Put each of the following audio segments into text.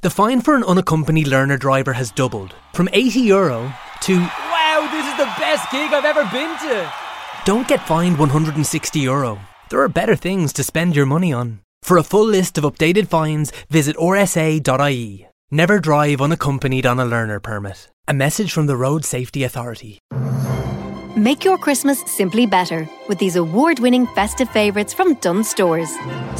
The fine for an unaccompanied learner driver has doubled from €80 to... Wow, this is the best gig I've ever been to! Don't get fined €160. There are better things to spend your money on. For a full list of updated fines, visit rsa.ie. Never drive unaccompanied on a learner permit. A message from the Road Safety Authority. Make your Christmas simply better with these award-winning festive favourites from Dunnes Stores.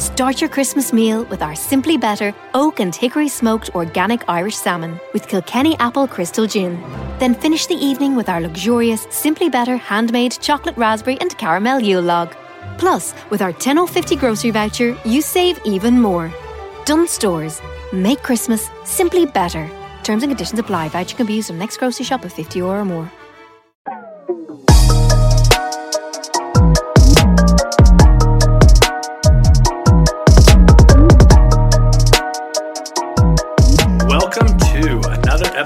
Start your Christmas meal with our Simply Better Oak and Hickory Smoked Organic Irish Salmon with Kilkenny Apple Crystal Gin. Then finish the evening with our luxurious Simply Better Handmade Chocolate Raspberry and Caramel Yule Log. Plus, with our €10.50 grocery voucher, you save even more. Dunnes Stores. Make Christmas simply better. Terms and conditions apply. Voucher can be used on next grocery shop of €50 or more.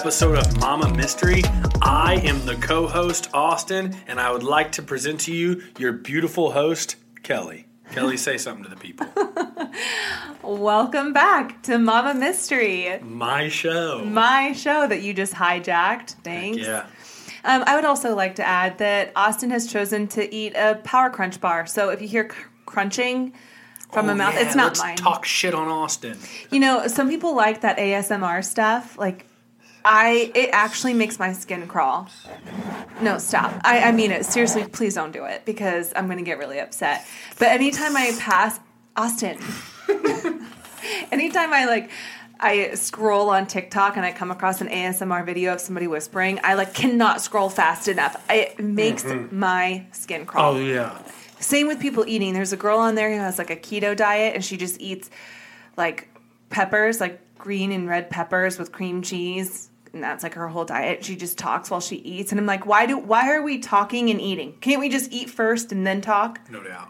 Episode of Mama Mystery. I am the co-host, Austin, and I would like to present to you your beautiful host, Kelly. Kelly, say something to the people. Welcome back to Mama Mystery. My show. My show that you just hijacked. Thanks. Yeah. I would also like to add that Austin has chosen to eat a Power Crunch bar, so if you hear crunching... from my mouth, it's not let's mine. Talk shit on Austin. You know, some people like that ASMR stuff, like... It actually makes my skin crawl. No, stop. I mean it. Seriously, please don't do it because I'm going to get really upset. But anytime I pass... Austin. Anytime I scroll on TikTok and I come across an ASMR video of somebody whispering, I cannot scroll fast enough. It makes my skin crawl. Oh, yeah. Same with people eating. There's a girl on there who has a keto diet and she just eats peppers, green and red peppers with cream cheese. And that's her whole diet. She just talks while she eats. And I'm like, why are we talking and eating? Can't we just eat first and then talk? No doubt.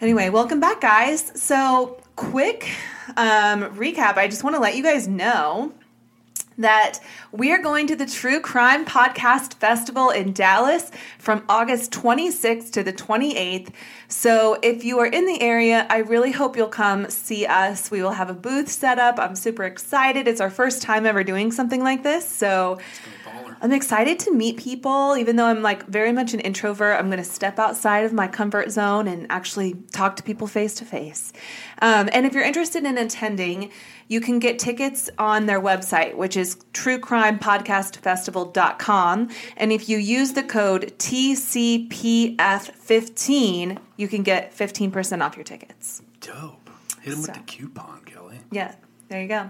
Anyway, welcome back, guys. So quick recap. I just want to let you guys know that we are going to the True Crime Podcast Festival in Dallas from August 26th to the 28th. So if you are in the area, I really hope you'll come see us. We will have a booth set up. I'm super excited. It's our first time ever doing something like this. So I'm excited to meet people. Even though I'm very much an introvert, I'm going to step outside of my comfort zone and actually talk to people face to face. And if you're interested in attending, you can get tickets on their website, which is truecrimepodcastfestival.com. And if you use the code TCPF15, you can get 15% off your tickets. Dope. Hit them with the coupon, Kelly. Yeah, there you go. All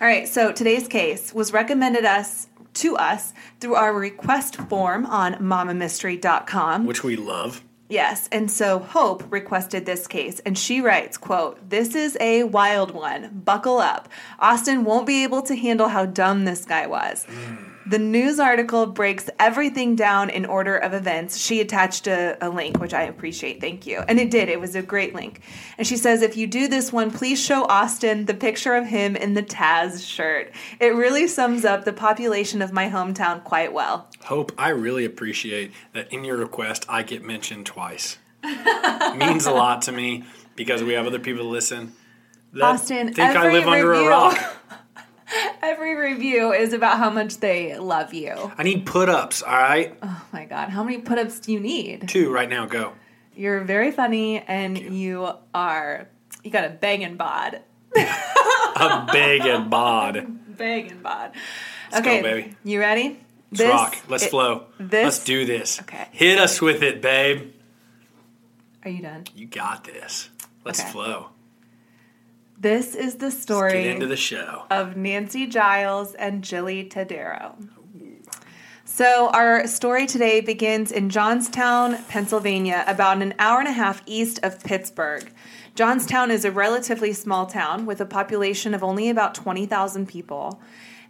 right, so today's case was recommended to us through our request form on MamaMystery.com. Which we love. Yes, and so Hope requested this case, and she writes, quote, "This is a wild one. Buckle up. Austin won't be able to handle how dumb this guy was." The news article breaks everything down in order of events. She attached a link, which I appreciate. Thank you. And it did. It was a great link. And she says, "If you do this one, please show Austin the picture of him in the Taz shirt. It really sums up the population of my hometown quite well." Hope, I really appreciate that in your request I get mentioned twice. It means a lot to me because we have other people to listen that Austin, think I live under a rock. Every review is about how much they love you. I need put-ups, all right? Oh, my God. How many put-ups do you need? 2 right now. Go. You're very funny, and you got a bangin' bod. A bangin' bod. Bangin' bod. Let's go, baby. You ready? Let's rock. Let's flow. Let's do this. Okay. Hit us with it, babe. Are you done? You got this. Let's flow. This is the story of Nancy Giles and Jilly Tadaro. So our story today begins in Johnstown, Pennsylvania, about an hour and a half east of Pittsburgh. Johnstown is a relatively small town with a population of only about 20,000 people.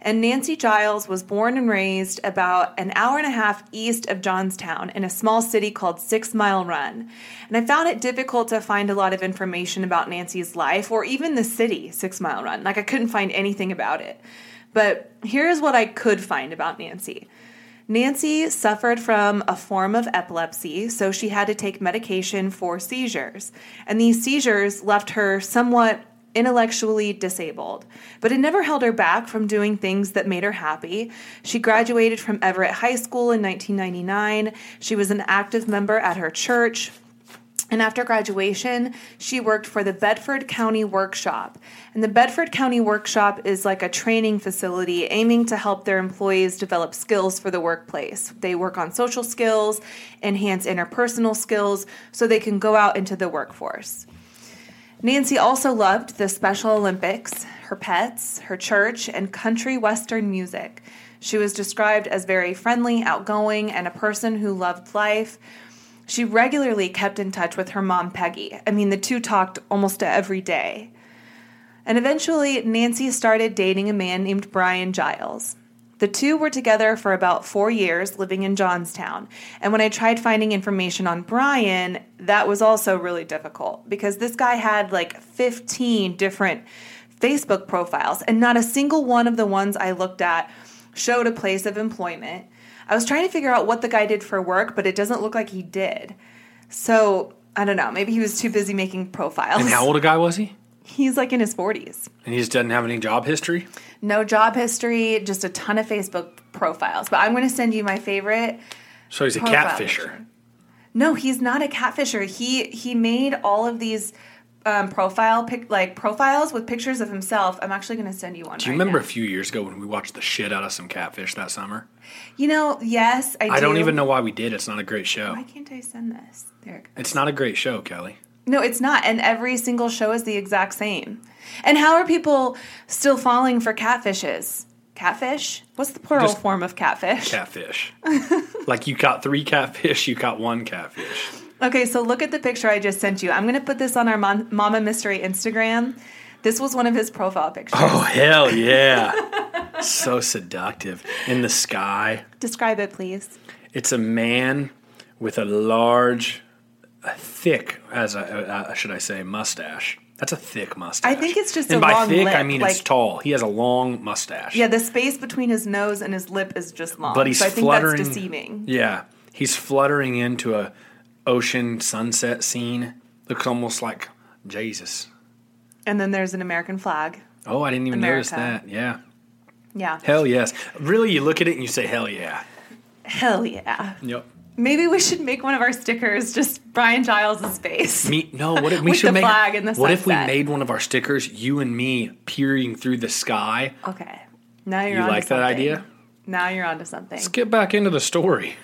And Nancy Giles was born and raised about an hour and a half east of Johnstown in a small city called 6 Mile Run. And I found it difficult to find a lot of information about Nancy's life or even the city, 6 Mile Run. Like, I couldn't find anything about it. But here's what I could find about Nancy. Nancy suffered from a form of epilepsy, so she had to take medication for seizures. And these seizures left her somewhat intellectually disabled, but it never held her back from doing things that made her happy. She graduated from Everett High School in 1999. She was an active member at her church. And after graduation, she worked for the Bedford County Workshop. And the Bedford County Workshop is like a training facility aiming to help their employees develop skills for the workplace. They work on social skills, enhance interpersonal skills, so they can go out into the workforce. Nancy also loved the Special Olympics, her pets, her church, and country western music. She was described as very friendly, outgoing, and a person who loved life. She regularly kept in touch with her mom, Peggy. I mean, the two talked almost every day. And eventually, Nancy started dating a man named Brian Giles. The two were together for about 4 years, living in Johnstown. And when I tried finding information on Brian, that was also really difficult because this guy had like 15 different Facebook profiles, and not a single one of the ones I looked at showed a place of employment. I was trying to figure out what the guy did for work, but it doesn't look like he did. So, I don't know, maybe he was too busy making profiles. And how old a guy was he? He's like in his 40s. And he just doesn't have any job history? No job history, just a ton of Facebook profiles. But I'm going to send you my favorite. So he's a catfisher. No, he's not a catfisher. He made all of these profiles with pictures of himself. I'm actually going to send you one. Do you remember a few years ago when we watched the shit out of some Catfish that summer? You know, yes, I do. I don't even know why we did. It's not a great show. Why can't I send this? There it goes. It's not a great show, Kelly. No, it's not. And every single show is the exact same. And how are people still falling for catfishes? Catfish? What's the plural form of catfish? Catfish. Like you caught 3 catfish, you caught 1 catfish. Okay, so look at the picture I just sent you. I'm going to put this on our Mama Mystery Instagram. This was one of his profile pictures. Oh, hell yeah. So seductive. In the sky. Describe it, please. It's a man with a large... A thick, as should I say, mustache. That's a thick mustache. I think it's just a long lip. And by thick, I mean like, it's tall. He has a long mustache. Yeah, the space between his nose and his lip is just long. But he's so fluttering. I think that's deceiving. Yeah. He's fluttering into a ocean sunset scene. Looks almost like Jesus. And then there's an American flag. Oh, I didn't even notice that. Yeah. Yeah. Hell yes. Really, you look at it and you say, hell yeah. Hell yeah. Yep. Maybe we should make one of our stickers just Brian Giles' face. We should make the flag and the sunset. What if we made one of our stickers, you and me peering through the sky? Okay. Now you're on to something. You like that idea? Now you're on to something. Let's get back into the story.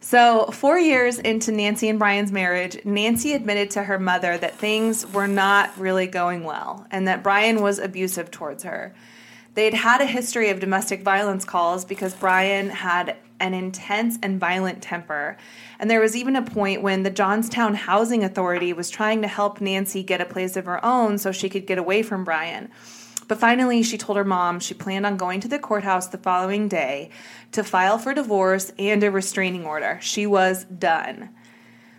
So 4 years into Nancy and Brian's marriage, Nancy admitted to her mother that things were not really going well and that Brian was abusive towards her. They'd had a history of domestic violence calls because Brian had an intense and violent temper. And there was even a point when the Johnstown Housing Authority was trying to help Nancy get a place of her own so she could get away from Brian. But finally, she told her mom she planned on going to the courthouse the following day to file for divorce and a restraining order. She was done.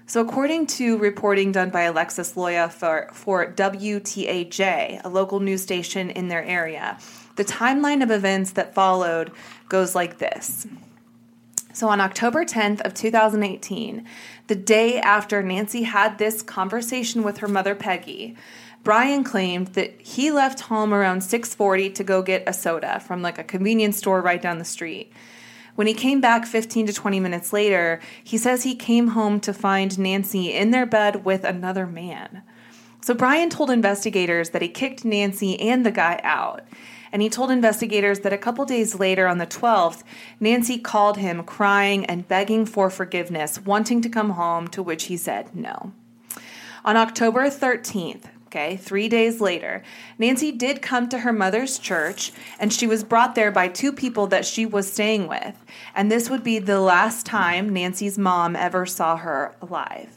So according to reporting done by Alexis Loya for WTAJ, a local news station in their area, the timeline of events that followed goes like this. So on October 10th of 2018, the day after Nancy had this conversation with her mother, Peggy, Brian claimed that he left home around 6:40 to go get a soda from like a convenience store right down the street. When he came back 15 to 20 minutes later, he says he came home to find Nancy in their bed with another man. So Brian told investigators that he kicked Nancy and the guy out. And he told investigators that a couple days later on the 12th, Nancy called him crying and begging for forgiveness, wanting to come home, to which he said no. On October 13th, 3 days later, Nancy did come to her mother's church, and she was brought there by 2 people that she was staying with. And this would be the last time Nancy's mom ever saw her alive.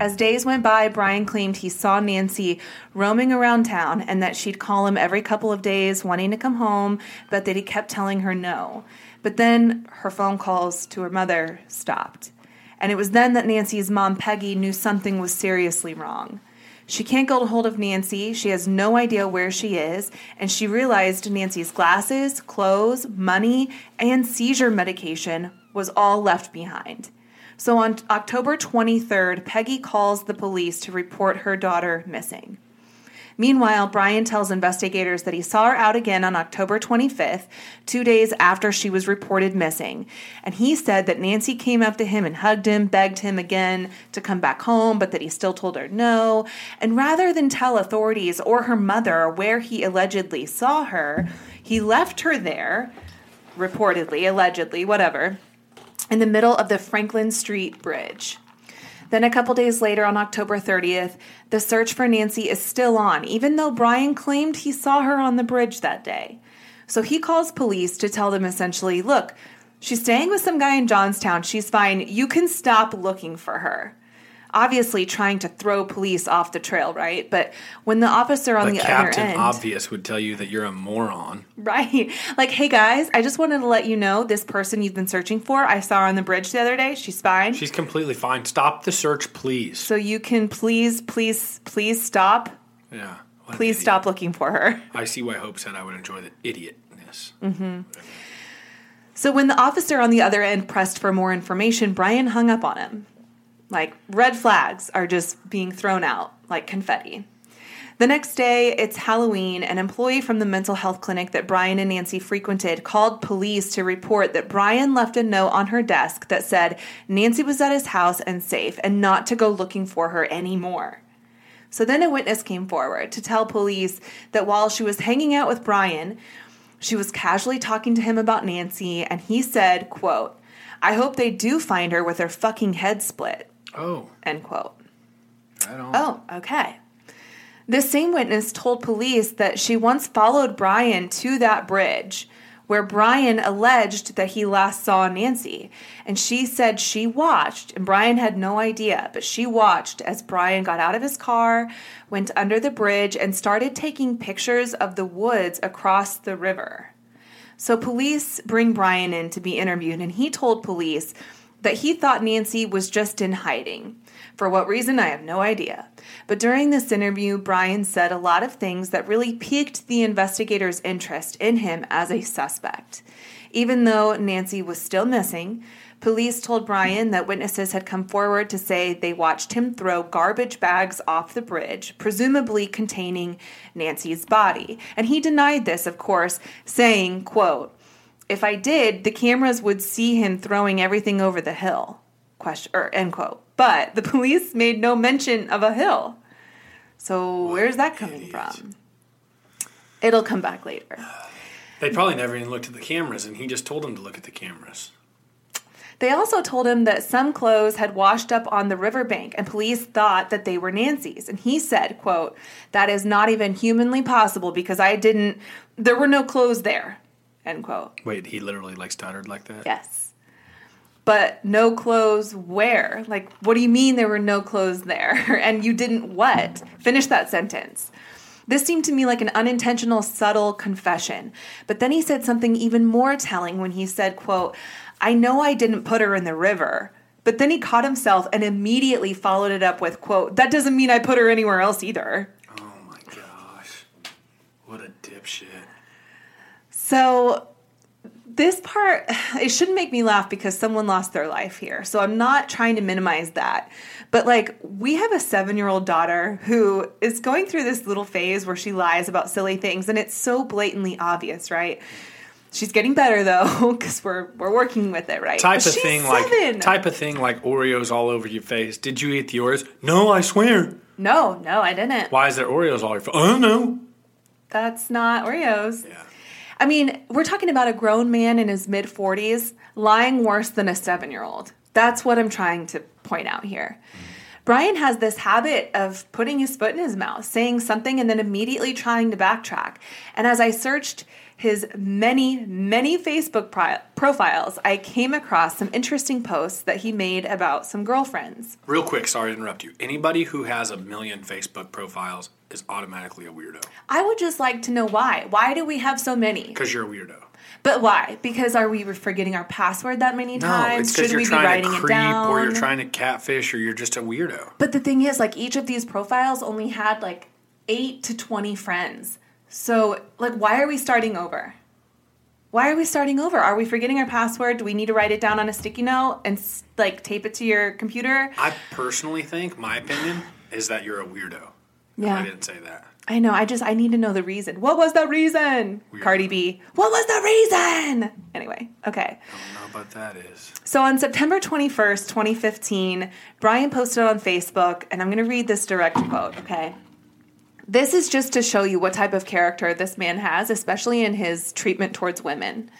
As days went by, Brian claimed he saw Nancy roaming around town and that she'd call him every couple of days wanting to come home, but that he kept telling her no. But then her phone calls to her mother stopped. And it was then that Nancy's mom, Peggy, knew something was seriously wrong. She can't get a hold of Nancy, she has no idea where she is, and she realized Nancy's glasses, clothes, money, and seizure medication was all left behind. So on October 23rd, Peggy calls the police to report her daughter missing. Meanwhile, Brian tells investigators that he saw her out again on October 25th, 2 days after she was reported missing. And he said that Nancy came up to him and hugged him, begged him again to come back home, but that he still told her no. And rather than tell authorities or her mother where he allegedly saw her, he left her there, reportedly, allegedly, whatever, in the middle of the Franklin Street Bridge. Then a couple days later, on October 30th, the search for Nancy is still on, even though Brian claimed he saw her on the bridge that day. So he calls police to tell them essentially, look, she's staying with some guy in Johnstown. She's fine. You can stop looking for her. Obviously trying to throw police off the trail, right? But when the officer on the other end... Captain Obvious would tell you that you're a moron. Right. Like, hey, guys, I just wanted to let you know this person you've been searching for, I saw her on the bridge the other day. She's fine. She's completely fine. Stop the search, please. So you can please stop. Yeah. Please stop looking for her. I see why Hope said I would enjoy the idiotness. Mm-hmm. Whatever. So when the officer on the other end pressed for more information, Brian hung up on him. Like, red flags are just being thrown out like confetti. The next day, it's Halloween. An employee from the mental health clinic that Brian and Nancy frequented called police to report that Brian left a note on her desk that said Nancy was at his house and safe and not to go looking for her anymore. So then a witness came forward to tell police that while she was hanging out with Brian, she was casually talking to him about Nancy, and he said, quote, "I hope they do find her with her fucking head split." Oh. End quote. Right on. Oh, okay. This same witness told police that she once followed Brian to that bridge where Brian alleged that he last saw Nancy. And she said she watched, and Brian had no idea, but she watched as Brian got out of his car, went under the bridge, and started taking pictures of the woods across the river. So police bring Brian in to be interviewed, and he told police that he thought Nancy was just in hiding. For what reason, I have no idea. But during this interview, Brian said a lot of things that really piqued the investigators' interest in him as a suspect. Even though Nancy was still missing, police told Brian that witnesses had come forward to say they watched him throw garbage bags off the bridge, presumably containing Nancy's body. And he denied this, of course, saying, quote, "If I did, the cameras would see him throwing everything over the hill," end quote. But the police made no mention of a hill. So where's that coming from? It'll come back later. They probably never even looked at the cameras, and he just told them to look at the cameras. They also told him that some clothes had washed up on the riverbank, and police thought that they were Nancy's. And he said, quote, "That is not even humanly possible because there were no clothes there." End quote. Wait, he literally stuttered like that? Yes. But no clothes where? Like, what do you mean there were no clothes there? And you didn't what? Finish that sentence. This seemed to me like an unintentional, subtle confession. But then he said something even more telling when he said, quote, "I know I didn't put her in the river." But then he caught himself and immediately followed it up with, quote, "That doesn't mean I put her anywhere else either." Oh my gosh. What a dipshit. So this part, it shouldn't make me laugh because someone lost their life here. So I'm not trying to minimize that. But we have a 7-year-old daughter who is going through this little phase where she lies about silly things. And it's so blatantly obvious, right? She's getting better, though, because we're working with it, right? Type of thing like Oreos all over your face. Did you eat the Oreos? No, I swear. No, I didn't. Why is there Oreos all over your face? I don't know. That's not Oreos. Yeah. I mean, we're talking about a grown man in his mid-40s lying worse than a 7-year-old. That's what I'm trying to point out here. Brian has this habit of putting his foot in his mouth, saying something, and then immediately trying to backtrack. And as I searched his many Facebook profiles, I came across some interesting posts that he made about some girlfriends. Real quick, sorry to interrupt you. Anybody who has 1 million Facebook profiles is automatically a weirdo. I would just like to know why. Why do we have so many? Because you're a weirdo. But why? Because are we forgetting our password that many times? No, it's because you're trying to creep or you're trying to catfish or you're just a weirdo. But the thing is, like, each of these profiles only had, like, 8 to 20 friends. So, like, why are we starting over? Why are we starting over? Are we forgetting our password? Do we need to write it down on a sticky note and, like, tape it to your computer? I personally think, my opinion, is that you're a weirdo. Yeah. I didn't say that. I know. I need to know the reason. What was the reason? Weird. Cardi B. What was the reason? Anyway, okay. I don't know what that is. So on September 21st, 2015, Brian posted on Facebook, and I'm going to read this direct quote, okay? "This is just to show you what type of character this man has, especially in his treatment towards women."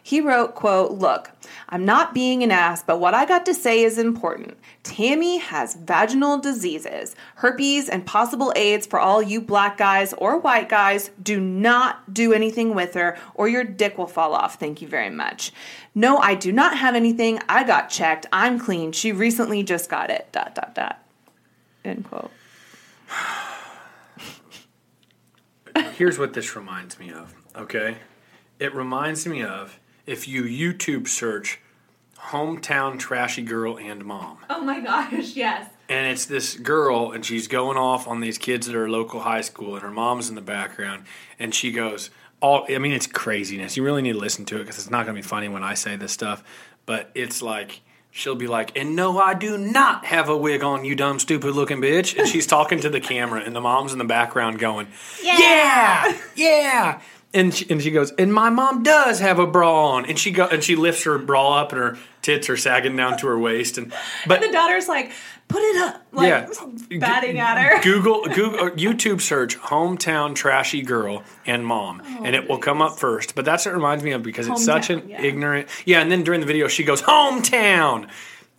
He wrote, quote, "Look, I'm not being an ass, but what I got to say is important. Tammy has vaginal diseases, herpes, and possible AIDS for all you black guys or white guys. Do not do anything with her or your dick will fall off. Thank you very much. No, I do not have anything. I got checked. I'm clean. She recently just got it. ... End quote. Here's what this reminds me of, okay? It reminds me of... if you YouTube search hometown trashy girl and mom. Oh my gosh, yes. And it's this girl, and she's going off on these kids at her local high school, and her mom's in the background, and she goes, it's craziness. You really need to listen to it because it's not going to be funny when I say this stuff. But it's like, she'll be like, "And no, I do not have a wig on, you dumb, stupid looking bitch." And she's talking to the camera, and the mom's in the background going, yeah. And she goes, "And my mom does have a bra on." And she lifts her bra up, and her tits are sagging down to her waist. And the daughter's like, "Put it up!" Like, yeah. Batting at her. Google, YouTube search hometown trashy girl and mom, and it will come up first. But that's what it reminds me of because it's such an ignorant. Yeah, and then during the video, she goes hometown.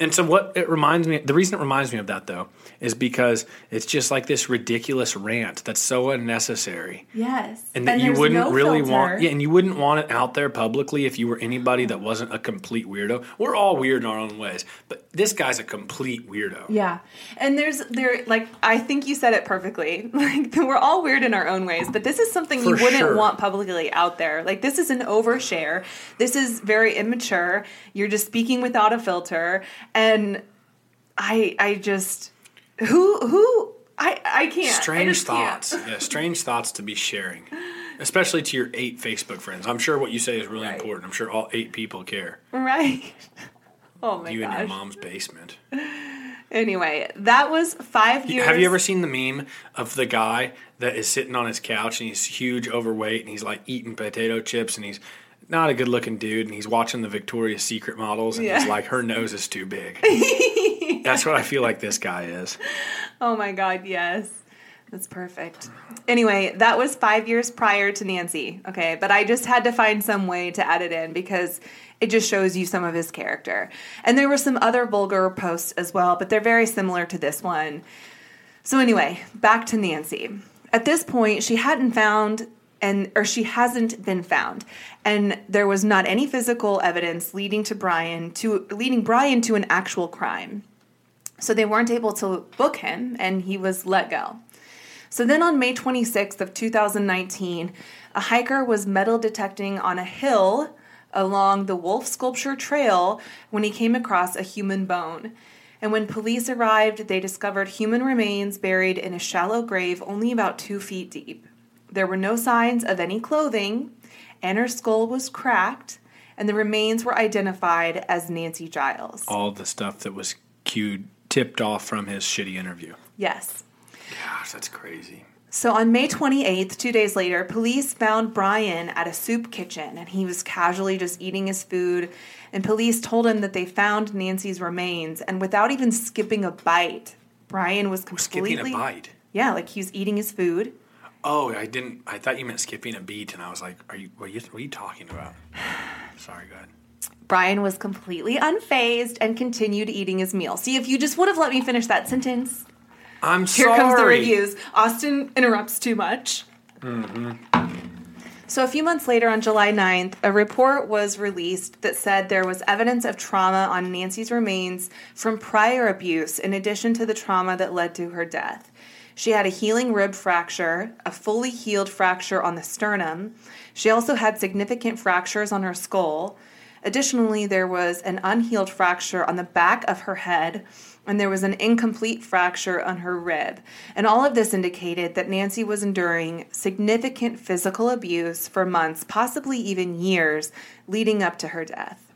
And so what it reminds me, the reason it reminds me of that, though, is because it's just like this ridiculous rant that's so unnecessary. Yes. And that you wouldn't really want. Yeah, and you wouldn't want it out there publicly if you were anybody that wasn't a complete weirdo. We're all weird in our own ways, but this guy's a complete weirdo. Yeah. And I think you said it perfectly. Like, we're all weird in our own ways, but this is something you wouldn't want publicly out there. Like, this is an overshare. This is very immature. You're just speaking without a filter. And I just, I can't. Strange thoughts. Can't. Yeah, strange thoughts to be sharing, especially to your 8 Facebook friends. I'm sure what you say is really important. I'm sure all 8 people care. Right. Oh, my gosh. You in your mom's basement. Anyway, that was 5 years. Have you ever seen the meme of the guy that is sitting on his couch and he's huge, overweight, and he's like eating potato chips and he's not a good-looking dude, and he's watching the Victoria's Secret models, and he's like, "Her nose is too big." Yeah. That's what I feel like this guy is. Oh, my God, yes. That's perfect. Anyway, that was 5 years prior to Nancy, okay? But I just had to find some way to add it in because it just shows you some of his character. And there were some other vulgar posts as well, but they're very similar to this one. So anyway, back to Nancy. At this point, she hadn't found... she hasn't been found, and there was not any physical evidence leading Brian to an actual crime. So they weren't able to book him, and he was let go. So then on May 26th of 2019, a hiker was metal detecting on a hill along the Wolf Sculpture Trail when he came across a human bone. And when police arrived, they discovered human remains buried in a shallow grave only about 2 feet deep. There were no signs of any clothing, and her skull was cracked, and the remains were identified as Nancy Giles. All the stuff that was tipped off from his shitty interview. Yes. Gosh, that's crazy. So on May 28th, 2 days later, police found Brian at a soup kitchen, and he was casually just eating his food, and police told him that they found Nancy's remains, and without even skipping a bite, Brian was completely... Skipping a bite? Yeah, like he was eating his food. Oh, I didn't. I thought you meant skipping a beat, and I was like, what are you talking about? Sorry, go ahead. Brian was completely unfazed and continued eating his meal. See, if you just would have let me finish that sentence. Here comes the reviews. Austin interrupts too much. Mm-hmm. So a few months later, on July 9th, a report was released that said there was evidence of trauma on Nancy's remains from prior abuse in addition to the trauma that led to her death. She had a healing rib fracture, a fully healed fracture on the sternum. She also had significant fractures on her skull. Additionally, there was an unhealed fracture on the back of her head, and there was an incomplete fracture on her rib. And all of this indicated that Nancy was enduring significant physical abuse for months, possibly even years, leading up to her death.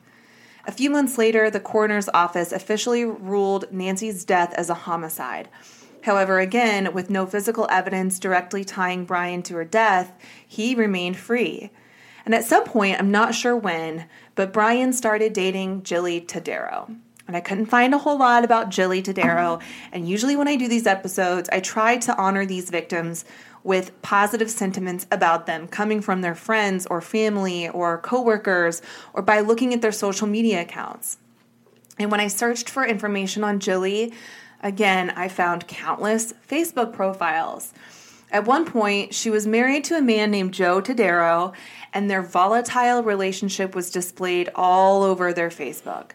A few months later, the coroner's office officially ruled Nancy's death as a homicide. However, again, with no physical evidence directly tying Brian to her death, he remained free. And at some point, I'm not sure when, but Brian started dating Jilly Tadaro. And I couldn't find a whole lot about Jilly Tadaro. And usually when I do these episodes, I try to honor these victims with positive sentiments about them coming from their friends or family or coworkers or by looking at their social media accounts. And when I searched for information on Jilly, again, I found countless Facebook profiles. At one point, she was married to a man named Joe Todaro, and their volatile relationship was displayed all over their Facebook.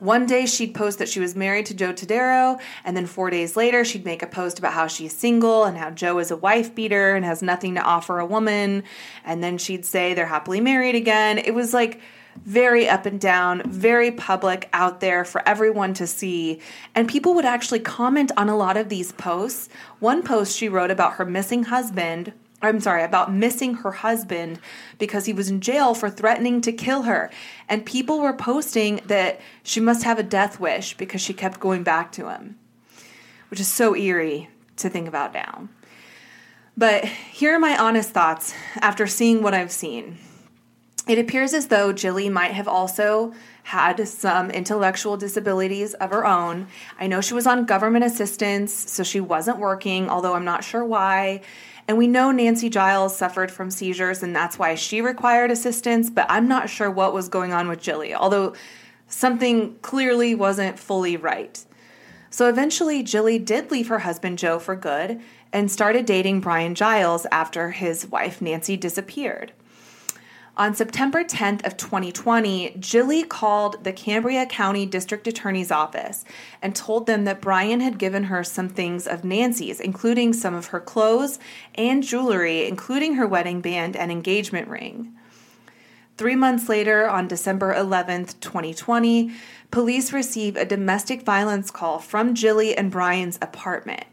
One day, she'd post that she was married to Joe Todaro, and then 4 days later, she'd make a post about how she's single and how Joe is a wife beater and has nothing to offer a woman, and then she'd say they're happily married again. It was like very up and down, very public, out there for everyone to see. And people would actually comment on a lot of these posts. One post she wrote about her missing her husband because he was in jail for threatening to kill her. And people were posting that she must have a death wish because she kept going back to him, which is so eerie to think about now. But here are my honest thoughts after seeing what I've seen. It appears as though Jilly might have also had some intellectual disabilities of her own. I know she was on government assistance, so she wasn't working, although I'm not sure why. And we know Nancy Giles suffered from seizures, and that's why she required assistance, but I'm not sure what was going on with Jilly, although something clearly wasn't fully right. So eventually, Jilly did leave her husband Joe for good and started dating Brian Giles after his wife Nancy disappeared. On September 10th of 2020, Jilly called the Cambria County District Attorney's Office and told them that Brian had given her some things of Nancy's, including some of her clothes and jewelry, including her wedding band and engagement ring. 3 months later, on December 11th, 2020, police receive a domestic violence call from Jilly and Brian's apartment.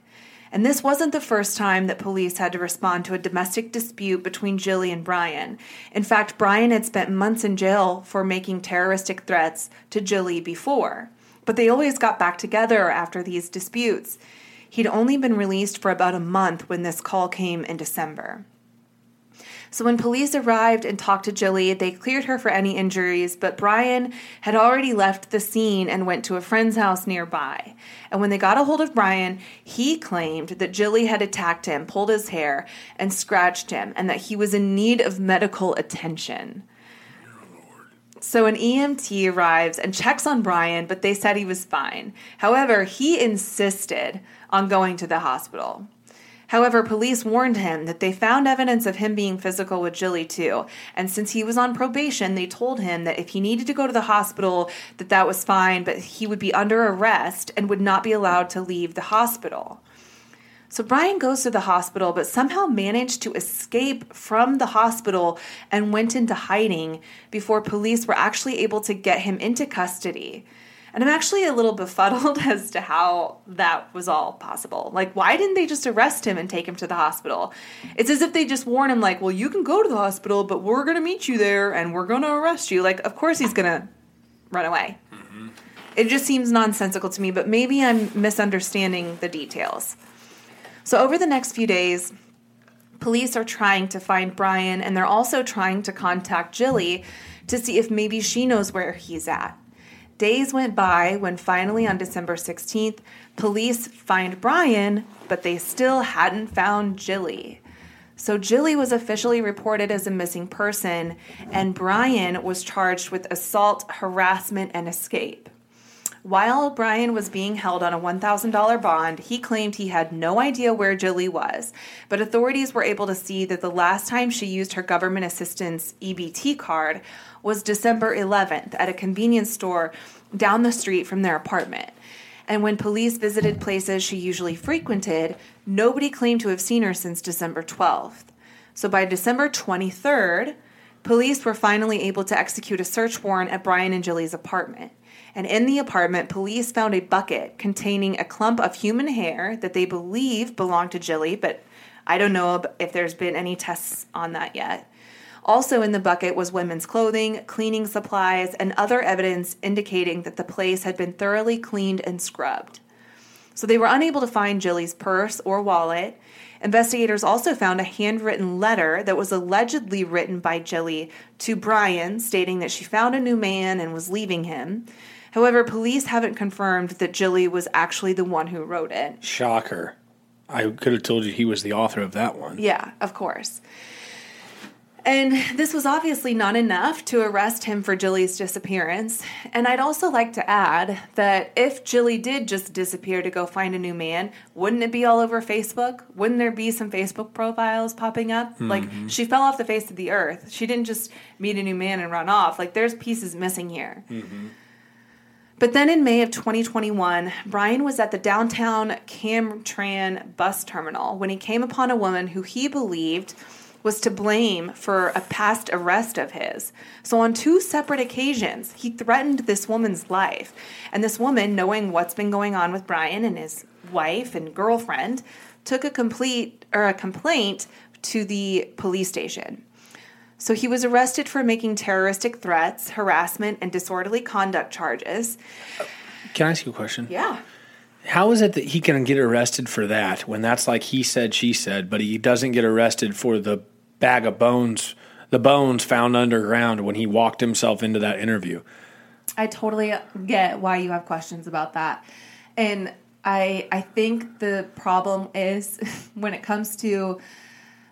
And this wasn't the first time that police had to respond to a domestic dispute between Jilly and Brian. In fact, Brian had spent months in jail for making terroristic threats to Jilly before, but they always got back together after these disputes. He'd only been released for about a month when this call came in December. So when police arrived and talked to Jilly, they cleared her for any injuries, but Brian had already left the scene and went to a friend's house nearby. And when they got a hold of Brian, he claimed that Jilly had attacked him, pulled his hair, and scratched him, and that he was in need of medical attention. So an EMT arrives and checks on Brian, but they said he was fine. However, he insisted on going to the hospital. However, police warned him that they found evidence of him being physical with Jilly too, and since he was on probation, they told him that if he needed to go to the hospital, that was fine, but he would be under arrest and would not be allowed to leave the hospital. So Brian goes to the hospital, but somehow managed to escape from the hospital and went into hiding before police were actually able to get him into custody. And I'm actually a little befuddled as to how that was all possible. Like, why didn't they just arrest him and take him to the hospital? It's as if they just warned him, like, well, you can go to the hospital, but we're going to meet you there, and we're going to arrest you. Like, of course he's going to run away. Mm-hmm. It just seems nonsensical to me, but maybe I'm misunderstanding the details. So over the next few days, police are trying to find Brian, and they're also trying to contact Jilly to see if maybe she knows where he's at. Days went by when finally on December 16th, police find Brian, but they still hadn't found Jilly. So Jilly was officially reported as a missing person, and Brian was charged with assault, harassment, and escape. While Brian was being held on a $1,000 bond, he claimed he had no idea where Jilly was, but authorities were able to see that the last time she used her government assistance EBT card was December 11th at a convenience store down the street from their apartment. And when police visited places she usually frequented, nobody claimed to have seen her since December 12th. So by December 23rd, police were finally able to execute a search warrant at Brian and Jilly's apartment. And in the apartment, police found a bucket containing a clump of human hair that they believe belonged to Jilly, but I don't know if there's been any tests on that yet. Also in the bucket was women's clothing, cleaning supplies, and other evidence indicating that the place had been thoroughly cleaned and scrubbed. So they were unable to find Jilly's purse or wallet. Investigators also found a handwritten letter that was allegedly written by Jilly to Brian, stating that she found a new man and was leaving him. However, police haven't confirmed that Jilly was actually the one who wrote it. Shocker. I could have told you he was the author of that one. Yeah, of course. And this was obviously not enough to arrest him for Jilly's disappearance. And I'd also like to add that if Jilly did just disappear to go find a new man, wouldn't it be all over Facebook? Wouldn't there be some Facebook profiles popping up? Mm-hmm. Like, she fell off the face of the earth. She didn't just meet a new man and run off. Like, there's pieces missing here. Mm-hmm. But then in May of 2021, Brian was at the downtown Camtran bus terminal when he came upon a woman who he believed was to blame for a past arrest of his. So on two separate occasions, he threatened this woman's life. And this woman, knowing what's been going on with Brian and his wife and girlfriend, took a complaint to the police station. So he was arrested for making terroristic threats, harassment, and disorderly conduct charges. Can I ask you a question? Yeah. How is it that he can get arrested for that when that's like he said, she said, but he doesn't get arrested for the bag of bones, the bones found underground when he walked himself into that interview? I totally get why you have questions about that. And I think the problem is when it comes to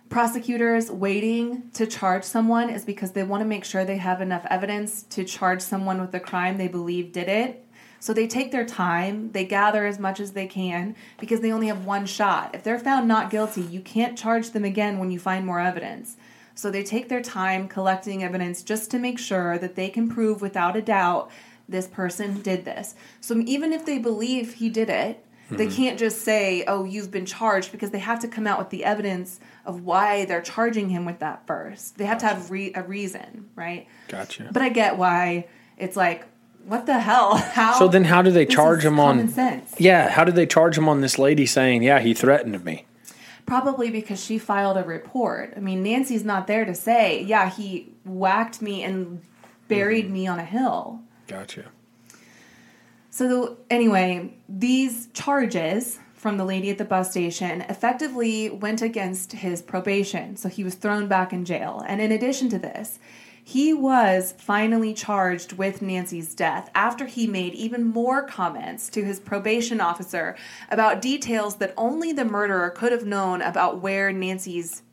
prosecutors waiting to charge someone is because they want to make sure they have enough evidence to charge someone with the crime they believe did it. So they take their time, they gather as much as they can, because they only have one shot. If they're found not guilty, you can't charge them again when you find more evidence. So they take their time collecting evidence just to make sure that they can prove without a doubt this person did this. So even if they believe he did it, they can't just say, oh, you've been charged, because they have to come out with the evidence of why they're charging him with that first. They have to have a reason, right? Gotcha. But I get why it's like, what the hell? How? So then how do they charge him on? Common sense. Yeah, how do they charge him on this lady saying, yeah, he threatened me? Probably because she filed a report. I mean, Nancy's not there to say, yeah, he whacked me and buried me on a hill. Gotcha. So anyway, these charges from the lady at the bus station effectively went against his probation. So he was thrown back in jail. And in addition to this, he was finally charged with Nancy's death after he made even more comments to his probation officer about details that only the murderer could have known about where Nancy's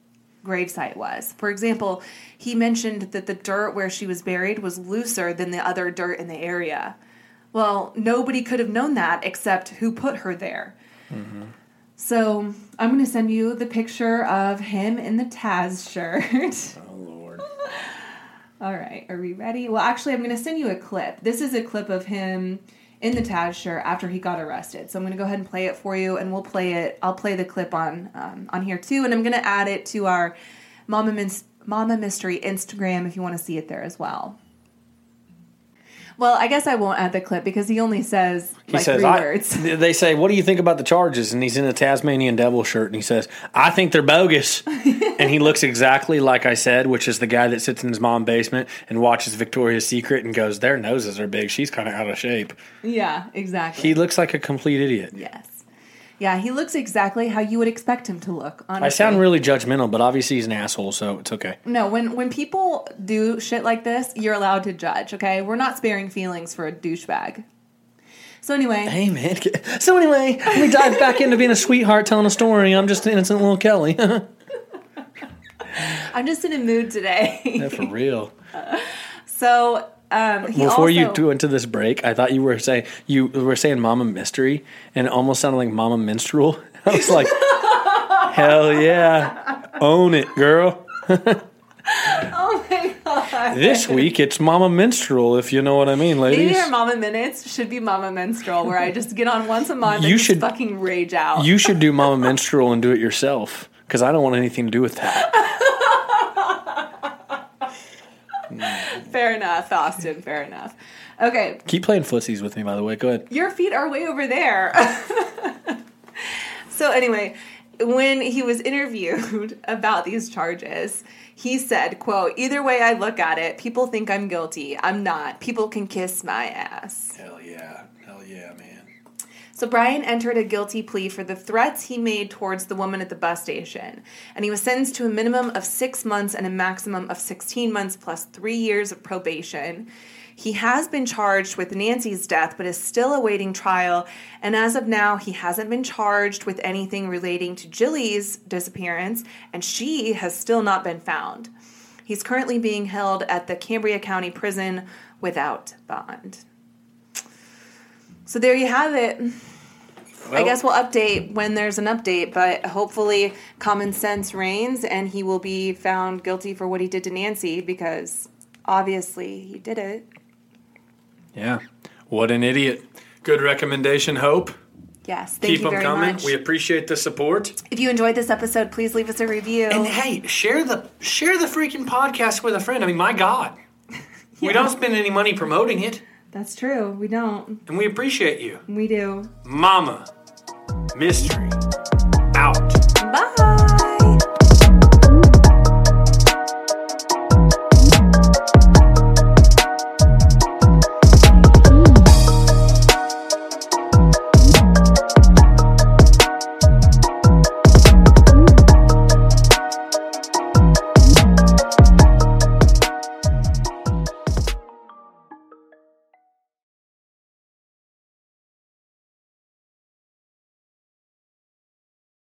gravesite was. For example, he mentioned that the dirt where she was buried was looser than the other dirt in the area. Well, nobody could have known that except who put her there. Mm-hmm. So I'm going to send you the picture of him in the Taz shirt. Oh, Lord. All right, are we ready? Well, actually, I'm going to send you a clip. This is a clip of him in the Taz shirt after he got arrested. So I'm going to go ahead and play it for you, and we'll play it. I'll play the clip on here, too, and I'm going to add it to our Mama Mystery Instagram if you want to see it there as well. Well, I guess I won't add the clip because he only says, three words. They say, what do you think about the charges? And he's in a Tasmanian Devil shirt, and he says, I think they're bogus. And he looks exactly like I said, which is the guy that sits in his mom's basement and watches Victoria's Secret and goes, their noses are big. She's kind of out of shape. Yeah, exactly. He looks like a complete idiot. Yes. Yeah, he looks exactly how you would expect him to look, honestly. I sound really judgmental, but obviously he's an asshole, so it's okay. No, when people do shit like this, you're allowed to judge, okay? We're not sparing feelings for a douchebag. So anyway. Hey, man. So anyway, let me dive back into being a sweetheart telling a story. I'm just an innocent little Kelly. I'm just in a mood today. Yeah, for real. So Before you went to this break, I thought you were saying Mama Mystery, and it almost sounded like Mama Minstrel. I was like, hell yeah, own it, girl. Oh my god! This week it's Mama Minstrel, if you know what I mean, ladies. Maybe our Mama Minutes should be Mama Minstrel, where I just get on once a month and fucking rage out. You should do Mama Minstrel and do it yourself, because I don't want anything to do with that. Fair enough, Austin. Fair enough. Okay. Keep playing footsies with me, by the way. Go ahead. Your feet are way over there. So anyway, when he was interviewed about these charges, he said, quote, "Either way I look at it, people think I'm guilty. I'm not. People can kiss my ass." Hell yeah. Hell yeah, man. So Brian entered a guilty plea for the threats he made towards the woman at the bus station, and he was sentenced to a minimum of 6 months and a maximum of 16 months plus 3 years of probation. He has been charged with Nancy's death, but is still awaiting trial, and as of now, he hasn't been charged with anything relating to Jilly's disappearance, and she has still not been found. He's currently being held at the Cambria County Prison without bond. So there you have it. Well, I guess we'll update when there's an update, but hopefully common sense reigns and he will be found guilty for what he did to Nancy, because obviously he did it. Yeah. What an idiot. Good recommendation, Hope. Yes, thank you very much. Keep them coming. We appreciate the support. If you enjoyed this episode, please leave us a review. And hey, share the freaking podcast with a friend. I mean, my God. Yeah. We don't spend any money promoting it. That's true. We don't. And we appreciate you. We do. Mama Mystery.